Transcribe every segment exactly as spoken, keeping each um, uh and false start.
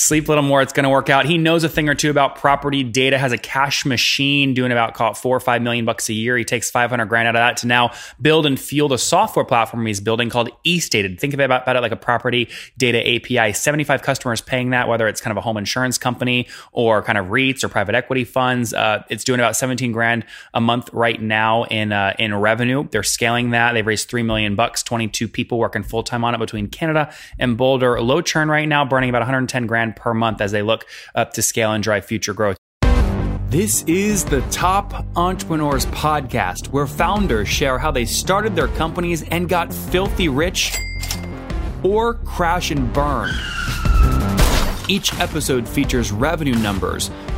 Just sleep a little more. It's going to work out. He knows a thing or two about property data, has a cash machine doing about call it four or five million bucks a year. He takes five hundred grand out of that to now build and field a software platform he's building called Estated. Think about, about it like a property data A P I. seventy-five customers paying that, whether it's kind of a home insurance company or kind of REITs or private equity funds. Uh, it's doing about seventeen grand a month right now in uh, in revenue. They're scaling that. They've raised three million bucks, twenty-two people working full-time on it between Canada and Boulder. Low churn right now, burning about one hundred ten grand per month as they look up to scale and drive future growth. This is the Top Entrepreneurs Podcast, where founders share how they started their companies and got filthy rich or crash and burn. Each episode features revenue numbers,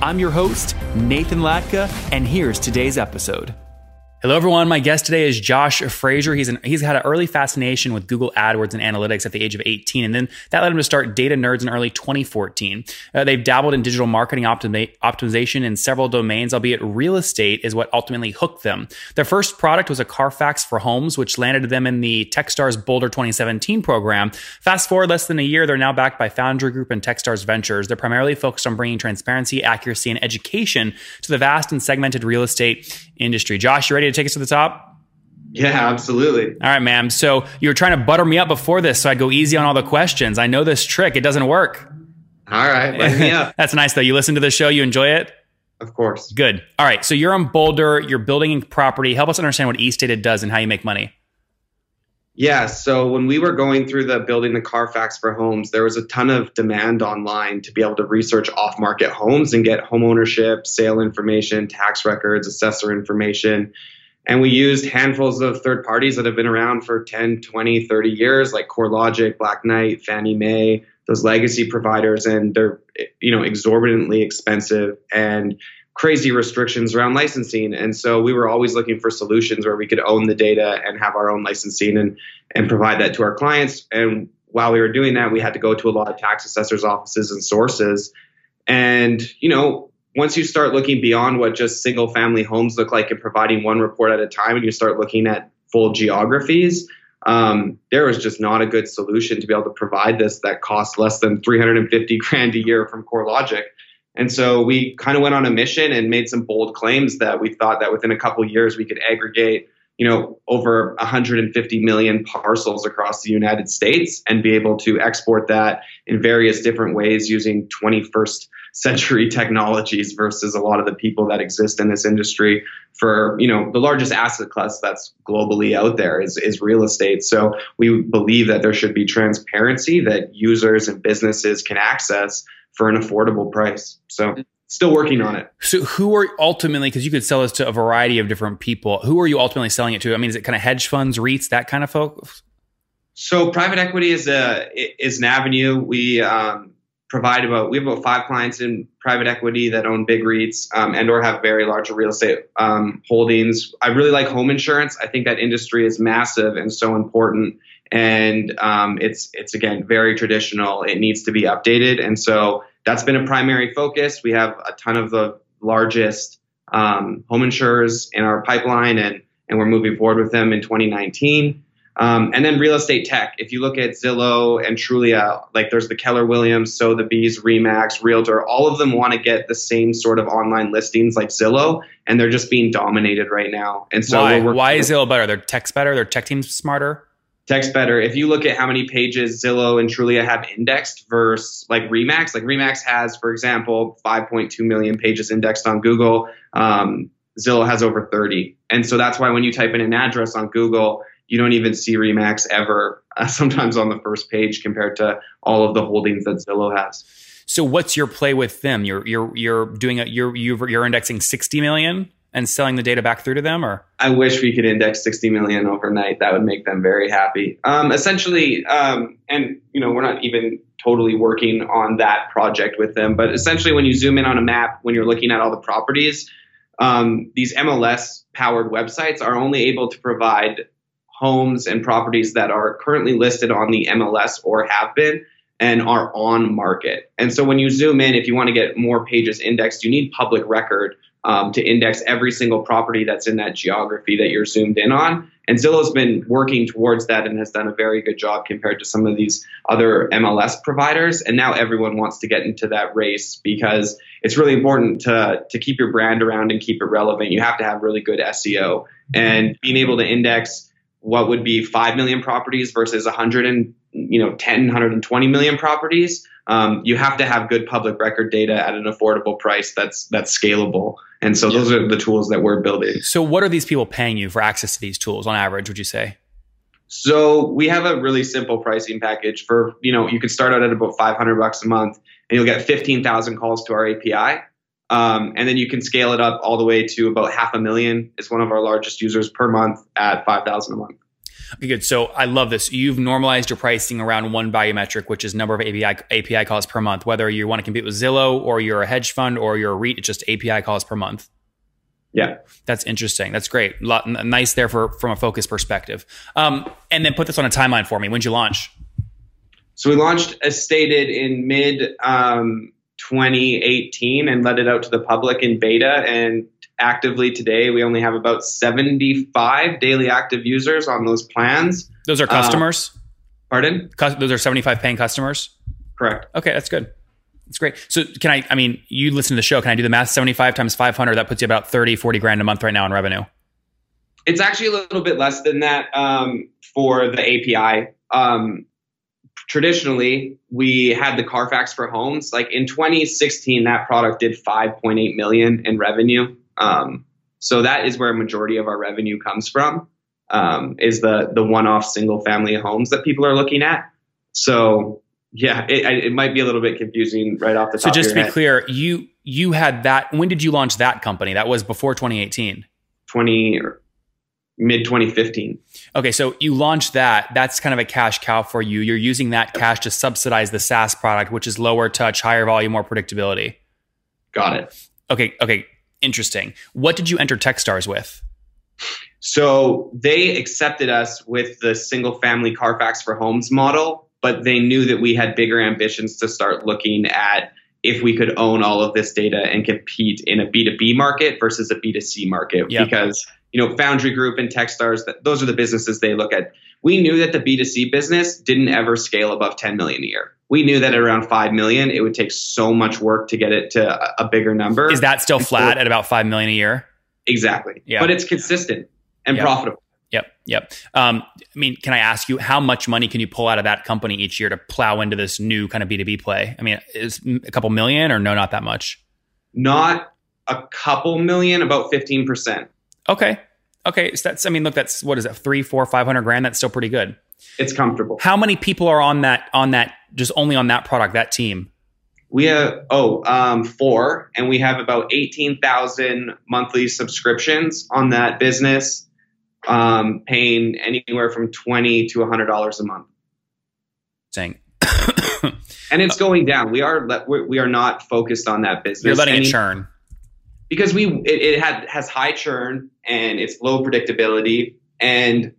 I'm your host, Nathan Latka, and here's today's episode. Hello, everyone. My guest today is Josh Frazier. He's an, he's had an early fascination with Google AdWords and analytics at the age of eighteen, and then that led him to start Data Nerds in early twenty fourteen. Uh, they've dabbled in digital marketing optimi- optimization in several domains, albeit real estate is what ultimately hooked them. Their first product was a Carfax for homes, which landed them in the Techstars Boulder twenty seventeen program. Fast forward less than a year, they're now backed by Foundry Group and Techstars Ventures. They're primarily focused on bringing transparency, accuracy, and education to the vast and segmented real estate industry. Josh, you ready to take us to the top? Yeah, absolutely. All right, ma'am. So you were trying to butter me up before this, so I'd go easy on all the questions. I know this trick. It doesn't work. All right. Butter me up. That's nice, though. You listen to the show. You enjoy it? Of course. Good. All right. So you're in Boulder. You're building property. Help us understand what Estated does and how you make money. Yeah. So when we were going through the building the Carfax for homes, there was a ton of demand online to be able to research off-market homes and get home ownership, sale information, tax records, assessor information. And we used handfuls of third parties that have been around for ten, twenty, thirty years, like CoreLogic, Black Knight, Fannie Mae, those legacy providers. And they're, you know, exorbitantly expensive and crazy restrictions around licensing. And so we were always looking for solutions where we could own the data and have our own licensing and, and provide that to our clients. And while we were doing that, we had to go to a lot of tax assessors' offices and sources. And, you know, once you start looking beyond what just single family homes look like and providing one report at a time, and you start looking at full geographies, um, there was just not a good solution to be able to provide this that cost less than three hundred fifty grand a year from CoreLogic. And so we kind of went on a mission and made some bold claims that we thought that within a couple of years we could aggregate, you know, over one hundred fifty million parcels across the United States and be able to export that in various different ways using twenty-first century technologies versus a lot of the people that exist in this industry for, you know, the largest asset class that's globally out there is, is real estate. So we believe that there should be transparency that users and businesses can access for an affordable price. So still working on it. So who are ultimately, because you could sell this to a variety of different people, who are you ultimately selling it to? I mean, is it kind of hedge funds, REITs, that kind of folks? So private equity is a is an avenue. We um, provide about, we have about five clients in private equity that own big REITs um, and or have very large real estate um, holdings. I really like home insurance. I think that industry is massive and so important. And um, it's, it's again, very traditional. It needs to be updated. And so that's been a primary focus. We have a ton of the largest um, home insurers in our pipeline, and, and we're moving forward with them in twenty nineteen. Um, and then real estate tech. If you look at Zillow and Trulia, like there's the Keller Williams, Sotheby's, Remax, Realtor, all of them want to get the same sort of online listings like Zillow, and they're just being dominated right now. And so why, why is Zillow better? Their tech's better? Their tech team's smarter? Tech's better. If you look at how many pages Zillow and Trulia have indexed versus like Remax, like Remax has, for example, five point two million pages indexed on Google. Um, Zillow has over thirty. And so that's why when you type in an address on Google, you don't even see Remax ever, uh, sometimes on the first page compared to all of the holdings that Zillow has. So what's your play with them? You're, you're, you're doing a, you're, you're indexing sixty million and selling the data back through to them, or? I wish we could index sixty million overnight. That would make them very happy. Um, essentially, um, and you know, we're not even totally working on that project with them. But essentially, when you zoom in on a map, when you're looking at all the properties, um, these M L S-powered websites are only able to provide homes and properties that are currently listed on the M L S or have been and are on market. And so when you zoom in, if you want to get more pages indexed, you need public record um, to index every single property that's in that geography that you're zoomed in on. And Zillow's been working towards that and has done a very good job compared to some of these other M L S providers. And now everyone wants to get into that race because it's really important to, to keep your brand around and keep it relevant. You have to have really good S E O. And being able to index what would be five million properties versus one hundred and, you know, ten, one hundred twenty million properties, um, you have to have good public record data at an affordable price that's that's scalable. And so those are the tools that we're building. So what are these people paying you for access to these tools on average, would you say? So we have a really simple pricing package for, you know, you can start out at about five hundred bucks a month and you'll get fifteen thousand calls to our A P I. Um, and then you can scale it up all the way to about half a million. It's one of our largest users per month at five thousand a month. Okay, good. So I love this. You've normalized your pricing around one value metric, which is number of A P I, A P I calls per month, whether you want to compete with Zillow or you're a hedge fund or you're a REIT, it's just A P I calls per month. Yeah. That's interesting. That's great. Lot, nice there for, from a focus perspective. Um, and then put this on a timeline for me. When'd you launch? So we launched Estated in mid um, twenty eighteen and let it out to the public in beta, and actively today, we only have about seventy-five daily active users on those plans. Those are customers? Uh, pardon? Cus- those are seventy-five paying customers? Correct. Okay, that's good. That's great. So can I, I mean, you listen to the show. Can I do the math? seventy-five times five hundred, that puts you about thirty, forty grand a month right now in revenue. It's actually a little bit less than that um, for the A P I. Um, traditionally, we had the Carfax for homes. Like in twenty sixteen, that product did five point eight million in revenue. Um, so that is where a majority of our revenue comes from, um, is the, the one-off single family homes that people are looking at. So yeah, it, it might be a little bit confusing right off the top of your head. So just to be clear, you, you had that, when did you launch that company? That was before twenty eighteen, twenty or mid twenty fifteen. Okay. So you launched that, that's kind of a cash cow for you. You're using that cash to subsidize the SaaS product, which is lower touch, higher volume, more predictability. Got it. Okay. Okay. Interesting. What did you enter Techstars with? So they accepted us with the single family Carfax for homes model, but they knew that we had bigger ambitions to start looking at if we could own all of this data and compete in a B two B market versus a B two C market. Yep. Because, you know, Foundry Group and Techstars, those are the businesses they look at. We knew that the B two C business didn't ever scale above ten million a year. We knew that at around five million, it would take so much work to get it to a bigger number. Is that still flat at about five million a year? Exactly. Yeah. But it's consistent and yep. profitable. Yep. Yep. Um, I mean, can I ask you, how much money can you pull out of that company each year to plow into this new kind of B two B play? I mean, is a couple million or no, not that much? Not a couple million, about fifteen percent. Okay. Okay. So that's, I mean, look, that's, what is that? Three, four, five hundred grand. That's still pretty good. It's comfortable. How many people are on that, on that, just only on that product, that team? We have, oh, um, four, and we have about eighteen thousand monthly subscriptions on that business, um, paying anywhere from twenty to one hundred dollars a month. Dang. And it's going down. We are, we are not focused on that business. You're letting any- it churn. Because we it, it had, has high churn and it's low predictability, and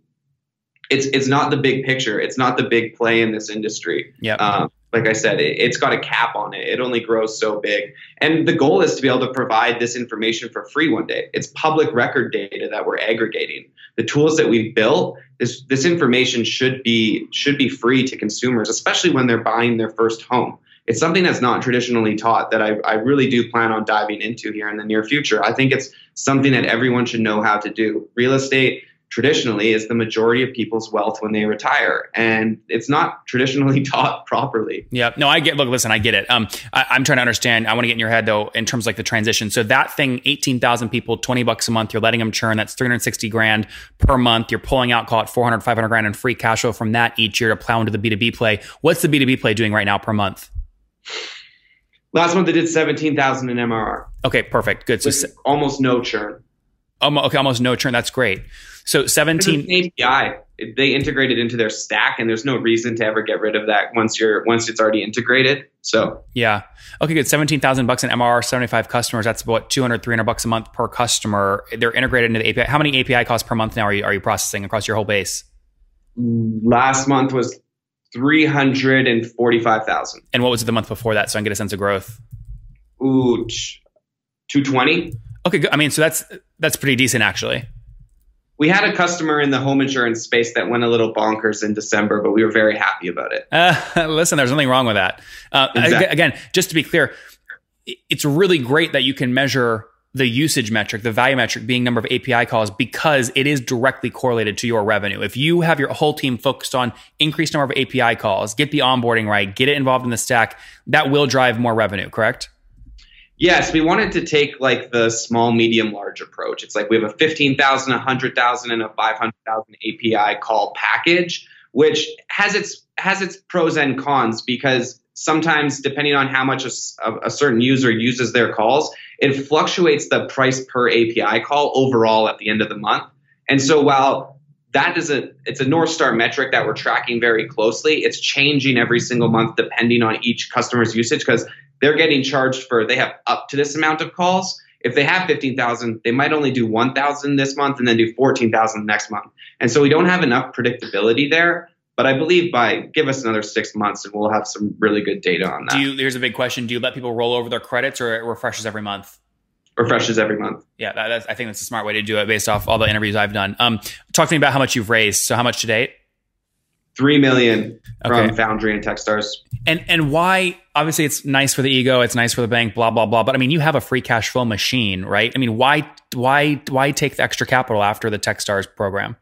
it's it's not the big picture. It's not the big play in this industry. Yep. Um, like I said, it, it's got a cap on it. It only grows so big. And the goal is to be able to provide this information for free one day. It's public record data that we're aggregating. The tools that we've built, this this information should be should be free to consumers, especially when they're buying their first home. It's something that's not traditionally taught that I, I really do plan on diving into here in the near future. I think it's something that everyone should know how to do. Real estate traditionally is the majority of people's wealth when they retire, and it's not traditionally taught properly. Yeah, no, I get, look, listen, I get it. Um, I, I'm trying to understand. I want to get in your head though, in terms of like the transition. So that thing, eighteen thousand people, twenty bucks a month, you're letting them churn. That's three hundred sixty grand per month. You're pulling out, call it four hundred, five hundred grand in free cash flow from that each year to plow into the B two B play. What's the B two B play doing right now per month? Last month, they did seventeen thousand in M R R. Okay, perfect. Good. So almost no churn. um, okay, almost no churn. That's great. So seventeen A P I, they integrated into their stack, and there's no reason to ever get rid of that once you're once it's already integrated. So yeah, okay, good. Seventeen thousand bucks in M R R, seventy-five customers. That's about two hundred, three hundred bucks a month per customer. They're integrated into the A P I. How many A P I calls per month now are you are you processing across your whole base? Last month was three hundred and forty-five thousand. And what was it the month before that? So I can get a sense of growth. Ooh, two twenty. Okay, good. I mean, so that's that's pretty decent actually. We had a customer in the home insurance space that went a little bonkers in December, but we were very happy about it. Uh, listen, there's nothing wrong with that. Uh, exactly. Again, just to be clear, it's really great that you can measure the usage metric, the value metric being number of A P I calls, because it is directly correlated to your revenue. If you have your whole team focused on increased number of A P I calls, get the onboarding right, get it involved in the stack, that will drive more revenue, correct? Yes, we wanted to take like the small, medium, large approach. It's like we have a fifteen thousand, one hundred thousand, and a five hundred thousand A P I call package, which has its has its pros and cons, because sometimes depending on how much a, a certain user uses their calls, it fluctuates the price per A P I call overall at the end of the month. And so while that is a it's a North Star metric that we're tracking very closely, it's changing every single month depending on each customer's usage, because they're getting charged for, they have up to this amount of calls. If they have fifteen thousand, they might only do one thousand this month and then do fourteen thousand next month. And so we don't have enough predictability there, but I believe by, give us another six months and we'll have some really good data on that. Do you, here's a big question. Do you let people roll over their credits, or it refreshes every month? Refreshes every month. Yeah, that, that's, I think that's a smart way to do it based off all the interviews I've done. Um, talk to me about how much you've raised. So how much to date? three million dollars from okay. Foundry and Techstars. And and why, obviously it's nice for the ego, it's nice for the bank, blah, blah, blah. But I mean, you have a free cash flow machine, right? I mean, why why why take the extra capital after the Techstars program?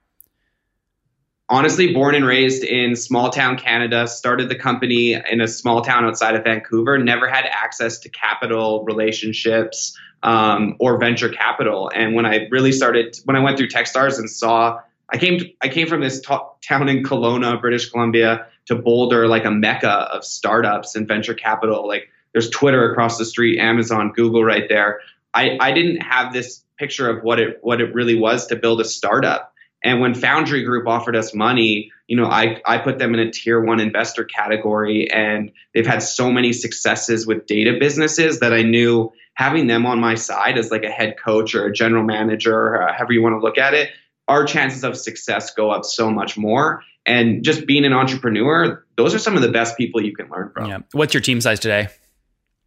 Honestly, born and raised in small town Canada, started the company in a small town outside of Vancouver, never had access to capital, relationships, um, or venture capital. And when I really started, when I went through Techstars and saw I came to, I came from this t- town in Kelowna, British Columbia, to Boulder, like a mecca of startups and venture capital. Like there's Twitter across the street, Amazon, Google right there. I, I didn't have this picture of what it what it really was to build a startup. And when Foundry Group offered us money, you know, I, I put them in a tier one investor category, and they've had so many successes with data businesses that I knew having them on my side as like a head coach or a general manager, or however you want to look at it, our chances of success go up so much more. And just being an entrepreneur, those are some of the best people you can learn from. Yeah. What's your team size today?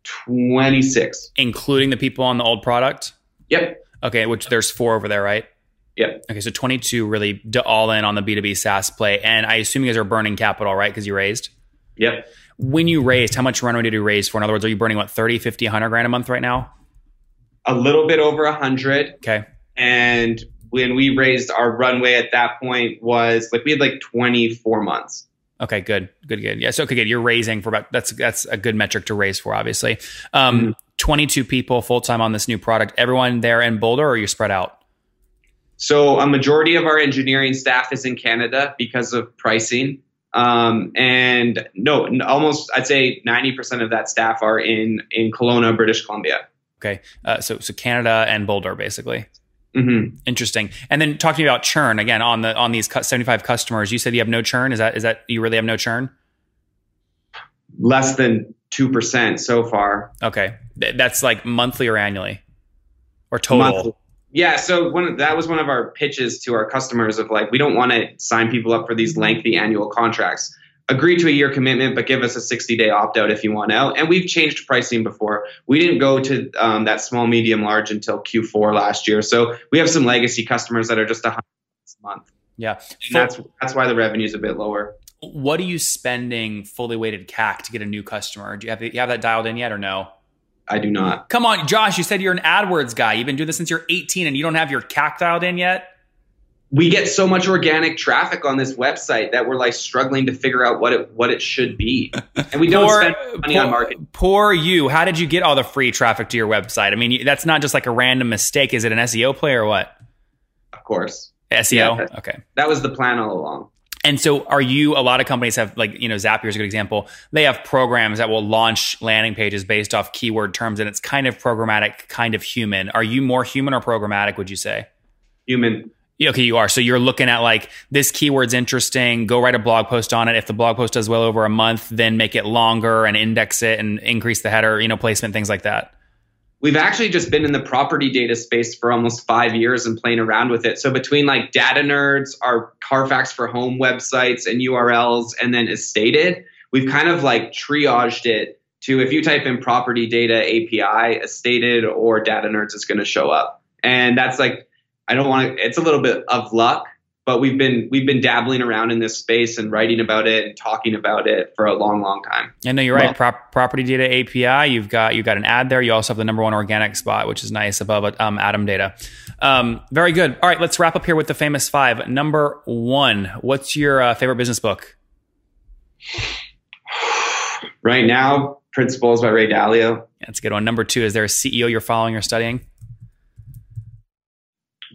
twenty-six. Including the people on the old product? Yep. Okay, which there's four over there, right? Yep. Okay, so twenty-two really all in on the B two B SaaS play. And I assume you guys are burning capital, right? Because you raised? Yep. When you raised, how much runway did you raise for? In other words, are you burning, what, thirty, fifty, one hundred grand a month right now? A little bit over one hundred. Okay. And when we raised, our runway at that point was like, we had like twenty-four months. Okay, good, good, good. Yeah, so okay, good. You're raising for about, that's that's a good metric to raise for, obviously. Um, mm-hmm. twenty-two people full-time on this new product. Everyone there in Boulder, or are you spread out? So a majority of our engineering staff is in Canada because of pricing. Um, and no, almost, I'd say ninety percent of that staff are in, in Kelowna, British Columbia. Okay, uh, so so Canada and Boulder, basically. Mm-hmm. Interesting. And then talk to me about churn again on the on these seventy-five customers. You said you have no churn. Is that is that you really have no churn? Less than two percent so far. Okay, Th- that's like monthly or annually, or total. Monthly. Yeah. So one that was one of our pitches to our customers of like, we don't want to sign people up for these lengthy annual contracts. Agree to a year commitment, but give us a sixty-day opt-out if you want out. And we've changed pricing before. We didn't go to um, that small, medium, large until Q four last year. So we have some legacy customers that are just one hundred dollars a month. Yeah. And so that's that's why the revenue is a bit lower. What are you spending fully weighted C A C to get a new customer? Do you have, you have that dialed in yet or no? I do not. Come on, Josh. You said you're an AdWords guy. You've been doing this since you're eighteen and you don't have your C A C dialed in yet? We get so much organic traffic on this website that we're like struggling to figure out what it what it should be. And we don't poor, spend money poor, on marketing. Poor you. How did you get all the free traffic to your website? I mean, that's not just like a random mistake. Is it an S E O play or what? Of course. S E O? Yeah, okay. That was the plan all along. And so are you, a lot of companies have like, you know, Zapier is a good example. They have programs that will launch landing pages based off keyword terms, and it's kind of programmatic, kind of human. Are you more human or programmatic, would you say? human. Okay, you are. So you're looking at like, this keyword's interesting, go write a blog post on it. If the blog post does well over a month, then make it longer and index it and increase the header, you know, placement, things like that. We've actually just been in the property data space for almost five years and playing around with it. So between like Data Nerds, our Carfax for Home websites and U R Ls, and then Estated, we've kind of like triaged it to, if you type in property data A P I, Estated or Data Nerds is going to show up. And that's like, I don't want to, it's a little bit of luck, but we've been, we've been dabbling around in this space and writing about it and talking about it for a long, long time. Yeah, no, you're well, right. Pro- property data A P I, you've got, you've got an ad there. You also have the number one organic spot, which is nice above um, Atom Data. Um, very good. All right, let's wrap up here with the famous five. Number one, what's your uh, favorite business book? Right now, Principles by Ray Dalio. Yeah, that's a good one. Number two, is there a C E O you're following or studying?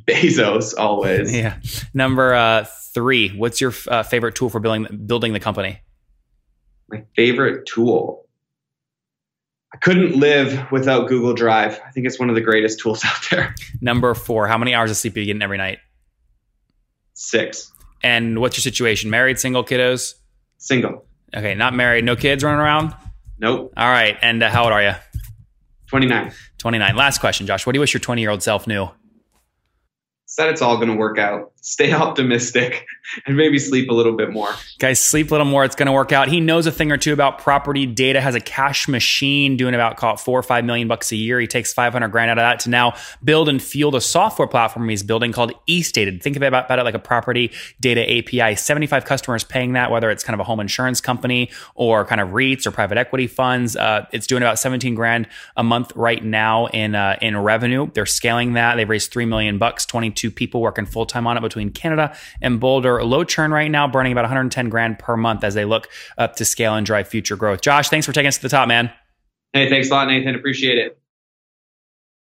Bezos, always. Yeah. Number uh, three, what's your uh, favorite tool for building building the company? My favorite tool? I couldn't live without Google Drive. I think it's one of the greatest tools out there. Number four, how many hours of sleep are you getting every night? Six. And what's your situation? Married, single, kiddos? Single. Okay, not married. No kids running around? Nope. All right. And uh, how old are you? twenty-nine. twenty-nine. Last question, Josh. What do you wish your twenty-year-old self knew? That it's all going to work out. Stay optimistic and maybe sleep a little bit more. Guys, sleep a little more. It's going to work out. He knows a thing or two about property data, has a cash machine doing about call it four or five million bucks a year. He takes five hundred grand out of that to now build and field a software platform he's building called Estated. Think about, about it like a property data A P I. seventy-five customers paying that, whether it's kind of a home insurance company or kind of REITs or private equity funds. Uh, it's doing about seventeen grand a month right now in uh, in revenue. They're scaling that. They've raised three million bucks, twenty-two people working full-time on it between Canada and Boulder. Low churn right now, burning about one hundred ten grand per month as they look up to scale and drive future growth. Josh, thanks for taking us to the top, man. Hey, thanks a lot, Nathan. Appreciate it.